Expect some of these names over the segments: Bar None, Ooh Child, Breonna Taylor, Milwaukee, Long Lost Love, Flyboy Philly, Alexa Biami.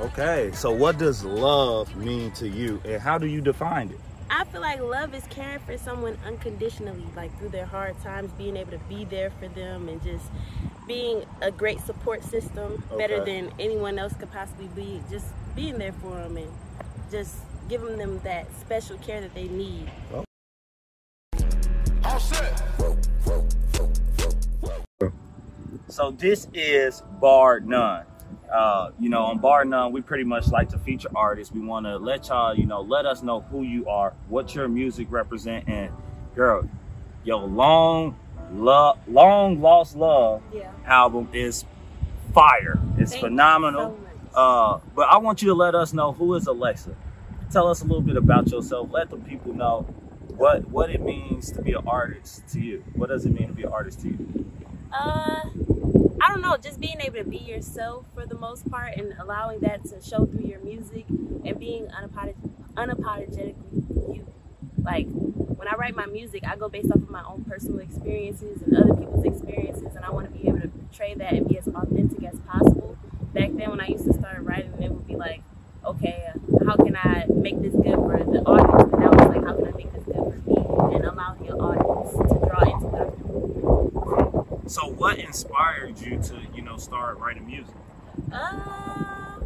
Okay, so what does love mean to you, and how do you define it? I feel like love is caring for someone unconditionally, like through their hard times, being able to be there for them and just being a great support system, better than anyone else could possibly be, just being there for them and just giving them that special care that they need. Oh. All set. So this is Bar None. You know, on Bar None, we pretty much like to feature artists. We want to let y'all, you know, let us know who you are, what your music represent, and girl, your Long Lost Love album is fire. It's phenomenal. So but I want you to let us know, who is Alexa? Tell us a little bit about yourself. Let the people know what it means to be an artist to you. What does it mean to be an artist to you? I don't know, just being able to be yourself for the most part and allowing that to show through your music and being unapologetically you. Like, when I write my music, I go based off of my own personal experiences and other people's experiences, and I want to be able to portray that and be as authentic as possible. Back then when I used to start writing, it would be like, okay, how can I make this good for the audience? And I was like, how can I make this good for me and allow your audience to draw into their . So what inspired you to, you know, start writing music? I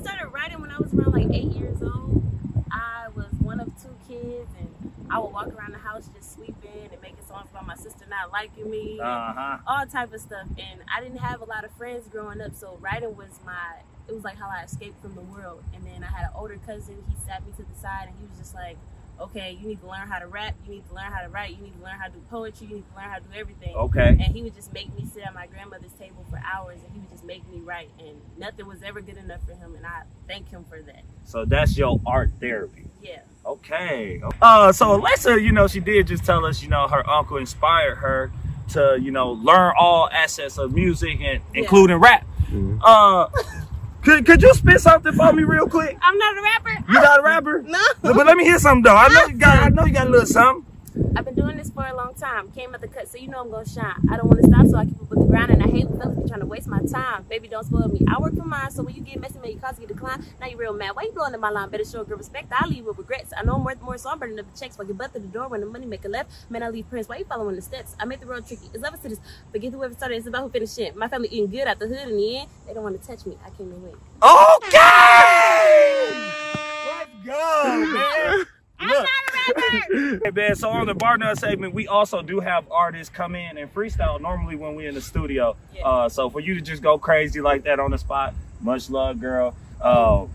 started writing when I was around like 8 years old. I was one of two kids, and I would walk around the house just sweeping and making songs about my sister not liking me, and all type of stuff. And I didn't have a lot of friends growing up, so writing was my, it was like how I escaped from the world. And then I had an older cousin, he sat me to the side and he was just like, okay, you need to learn how to rap, you need to learn how to write, you need to learn how to do poetry, you need to learn how to do everything. Okay. And he would just make me sit at my grandmother's table for hours, and he would just make me write, and nothing was ever good enough for him, and I thank him for that. So that's your art therapy? Yeah. Okay. So Alexa, you know, she did just tell us, you know, her uncle inspired her to, you know, learn all aspects of music, and including rap. Mm-hmm. Could you spit something for me real quick? I'm not a rapper. You're not a rapper? No. But let me hear something though. I know you got a little something. I've been doing this for a long time. Came at the cut, so you know I'm gonna shine. I don't want to stop, so I keep up with the grind, and I hate fellas trying to waste my time. Baby, don't spoil me. I work for mine, so when you get messy, man, your cause get declined. Now you real mad. Why you blowing up my line? Better show good respect. I leave with regrets. I know I'm worth more, so I'm burning up the checks. Fuck your butt through the door when the money make a left. Man, I leave prints. Why you following the steps? I make the road tricky. It's levels to this. Forget whoever started. It's about who finished it. My family eating good out the hood in the end. They don't want to touch me. I came to win. Okay. Let's go, man. Look. Hey man, so on the Bar None segment, we also do have artists come in and freestyle normally when we're in the studio. Yeah. So for you to just go crazy like that on the spot, much love, girl. Now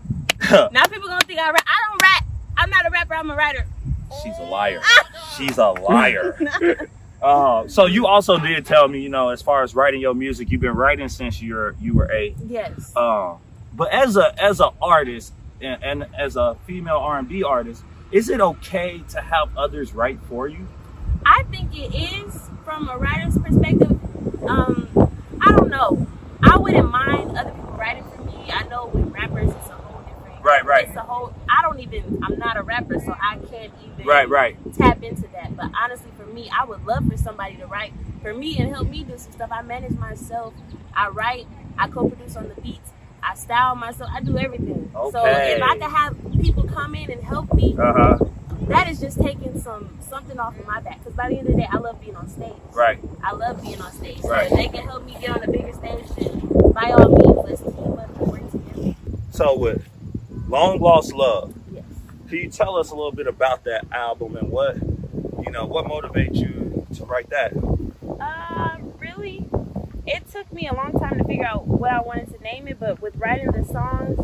people gonna think I rap. I don't rap. I'm not a rapper, I'm a writer. She's a liar. She's a liar. So you also did tell me, you know, as far as writing your music, you've been writing since you were 8. Yes. But as an artist and as a female R&B artist, is it okay to have others write for you? I think it is, from a writer's perspective. I don't know. I wouldn't mind other people writing for me. I know with rappers, it's a whole different. Right. It's a whole. I'm not a rapper, so I can't even. Right. Tap into that. But honestly, for me, I would love for somebody to write for me and help me do some stuff. I manage myself. I write. I co-produce on the beats. I style myself. I do everything. Okay. So if I could have people come in and help me, that is just taking something off of my back. Because by the end of the day, I love being on stage. Right. I love being on stage. Right. So if they can help me get on a bigger stage, then by all means, let's team up and work together. So with Long Lost Love, yes, can you tell us a little bit about that album and what, you know, what motivates you to write that? Really, it took me a long time to figure out what I wanted to name it, but with writing the songs,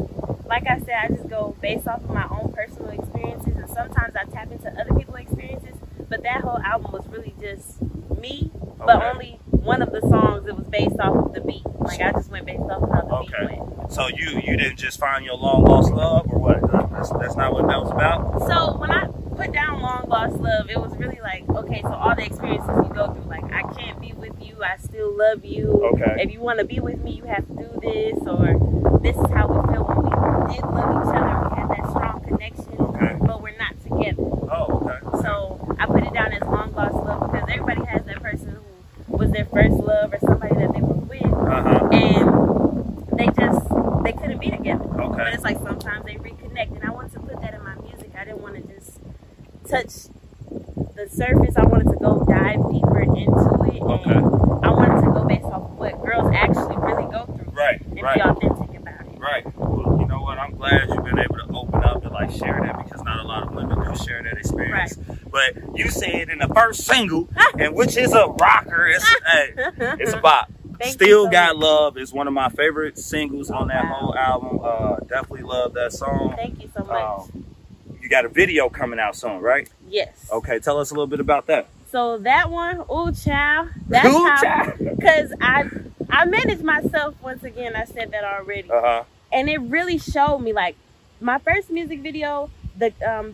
like I said, I just go based off of my own personal experiences, and sometimes I tap into other people's experiences, but that whole album was really just me, but only one of the songs, it was based off of the beat. Like, I just went based off of how the beat went. So you didn't just find your Long Lost Love, or what? That's not what that was about? So when I put down Long Lost Love, it was really like, okay, so all the experiences you go through, like, I can't be with you, I still love you. Okay. If you want to be with me, you have to do this, or this is how we felt when we did love each other. We had that strong connection, but we're not together. Oh, okay. So I put it down as Long Lost Love because everybody has that person who was their first love or somebody that they were with, and they couldn't be together. Okay. touched the surface. I wanted to go dive deeper into it. Okay. And I wanted to go based off of what girls actually really go through. Right. And right. Be authentic about it. Right. Well, you know what? I'm glad you've been able to open up and like share that, because not a lot of women do share that experience. Right. But you said in the first single, and which is a rocker, it's a bop. Still Got Love is one of my favorite singles on that whole album. Definitely love that song. Thank you so much. You got a video coming out soon, right? Yes. Okay, tell us a little bit about that. So that one, Ooh Child. That's Ooh Child. Because I managed myself once again. I said that already. Uh-huh. And it really showed me, like, my first music video, the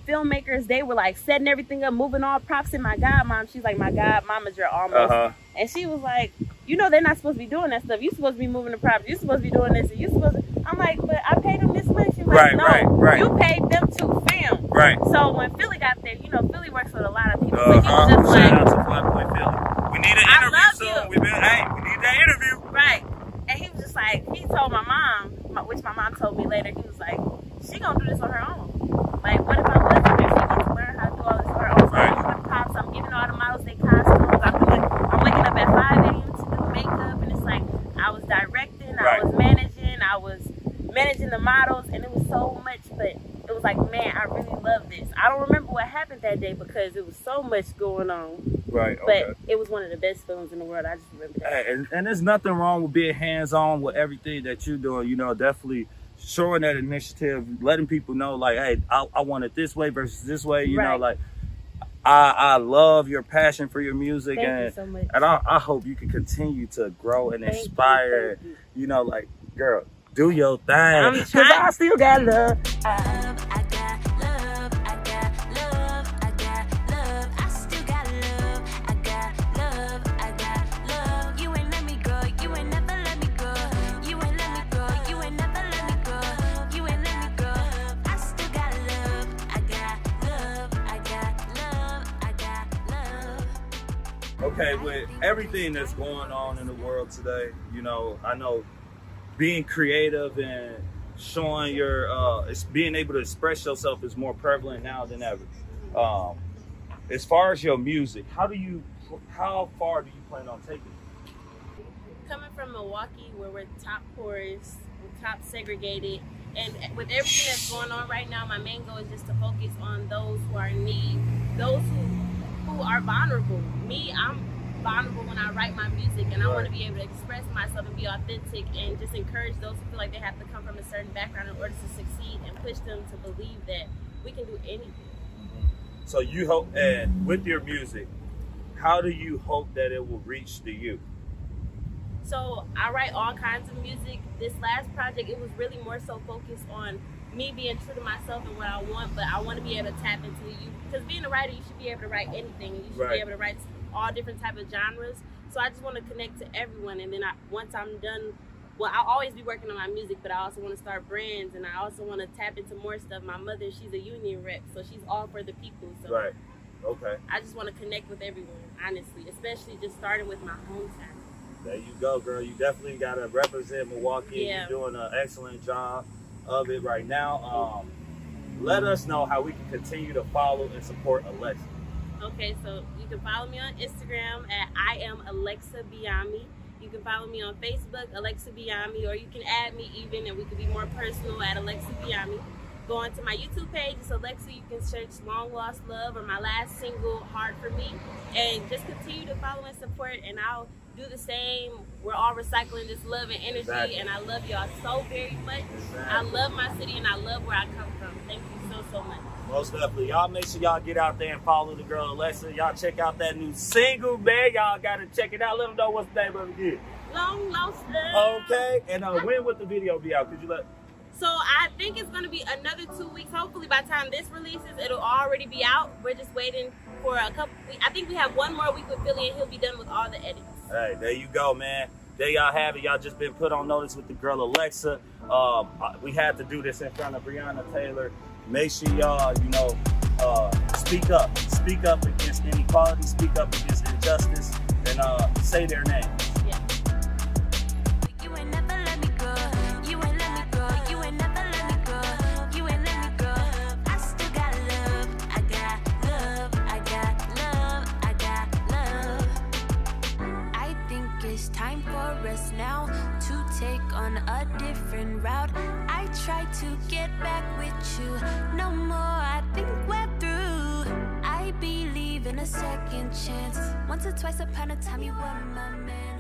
filmmakers, they were like setting everything up, moving all props, and my godmom, she's like, my godmama's your almost. Uh-huh. And she was like, you know, they're not supposed to be doing that stuff. You're supposed to be moving the props. You're supposed to be doing this. And you're supposed to. I'm like, but I paid them this much. She's like, no, you paid them to film. Right. So when Philly got there, you know, Philly works with a lot of people. Uh-huh. So he was just shout out to Flyboy Philly. We need an interview soon. We need that interview. Right. And he was just like, he told my mom, which my mom told me later, he was like, she gonna do this on her own. Like, what if I wasn't there? She gets to learn how to do all this on her own. So I'm doing props. I'm giving all the models their costumes. I'm waking up at 5 a.m. to do makeup. And it's like, I was directing. Right. I was managing the models. And it was so much. But it was like, man, I really love this. I don't remember what happened that day because it was so much going on. Right. Okay. But it was one of the best films in the world. I just remember that. Hey, and there's nothing wrong with being hands-on with everything that you're doing. You know, definitely showing that initiative, letting people know, like, hey, I want it this way versus this way, you know, like, I love your passion for your music. Thank you so much. And I hope you can continue to grow and inspire, you know, like, girl, do your thing. Because I still got love. I got love. I got love. I got love. I still got love. I got love. I got love. You ain't let me go. You ain't never let me go. You ain't let me go. You ain't never let me go. You ain't let me go. I still got love. I got love. I got love. I got love. Okay, with everything that's going on in the world today, you know, I know being creative and showing your, being able to express yourself is more prevalent now than ever. As far as your music, how far do you plan on taking it? Coming from Milwaukee, where we're top poorest, we're top segregated, and with everything that's going on right now, my main goal is just to focus on those who are in need, those who are vulnerable. Me, I'm vulnerable when I write my music, and I want to be able to express myself and be authentic and just encourage those who feel like they have to come from a certain background in order to succeed, and push them to believe that we can do anything. So you hope, and with your music, how do you hope that it will reach the youth? So I write all kinds of music. This last project, it was really more so focused on me being true to myself and what I want, but I want to be able to tap into you, because being a writer, you should be able to write anything, and you should be able to write all different type of genres. So I just want to connect to everyone, and then once I'm done, well, I'll always be working on my music, but I also want to start brands, and I also want to tap into more stuff. My mother, she's a union rep, so she's all for the people. So okay, I just want to connect with everyone, honestly, especially just starting with my hometown. There you go, girl. You definitely got to represent Milwaukee. Yeah. You're doing an excellent job of it right now. Let us know how we can continue to follow and support Alexa. Okay, so you can follow me on Instagram at @IamAlexaBiami. You can follow me on Facebook, Alexa Biami, or you can add me even, and we can be more personal at Alexa Biami. Go on to my YouTube page, it's Alexa. You can search Long Lost Love or my last single, Hard For Me. And just continue to follow and support, and I'll do the same. We're all recycling this love and energy, and I love y'all so very much. I love my city, and I love where I come from. Thank you so, so much. Most definitely. Y'all make sure y'all get out there and follow the girl Alexa. Y'all check out that new single, man. Y'all got to check it out. Let them know what's the name of it again. Long Lost Love. Okay. And when would the video be out? Could you let... So I think it's going to be another 2 weeks. Hopefully by the time this releases, it'll already be out. We're just waiting for a couple... I think we have one more week with Philly, and he'll be done with all the edits. Hey, there you go, man. There y'all have it. Y'all just been put on notice with the girl Alexa. We had to do this in front of Breonna Taylor. Make sure y'all, you know, speak up. Speak up against inequality. Speak up against injustice. And say their name. a different route. I try to get back with you, no more, I think we're through. I believe in a second chance. Once or twice upon a time you were my man.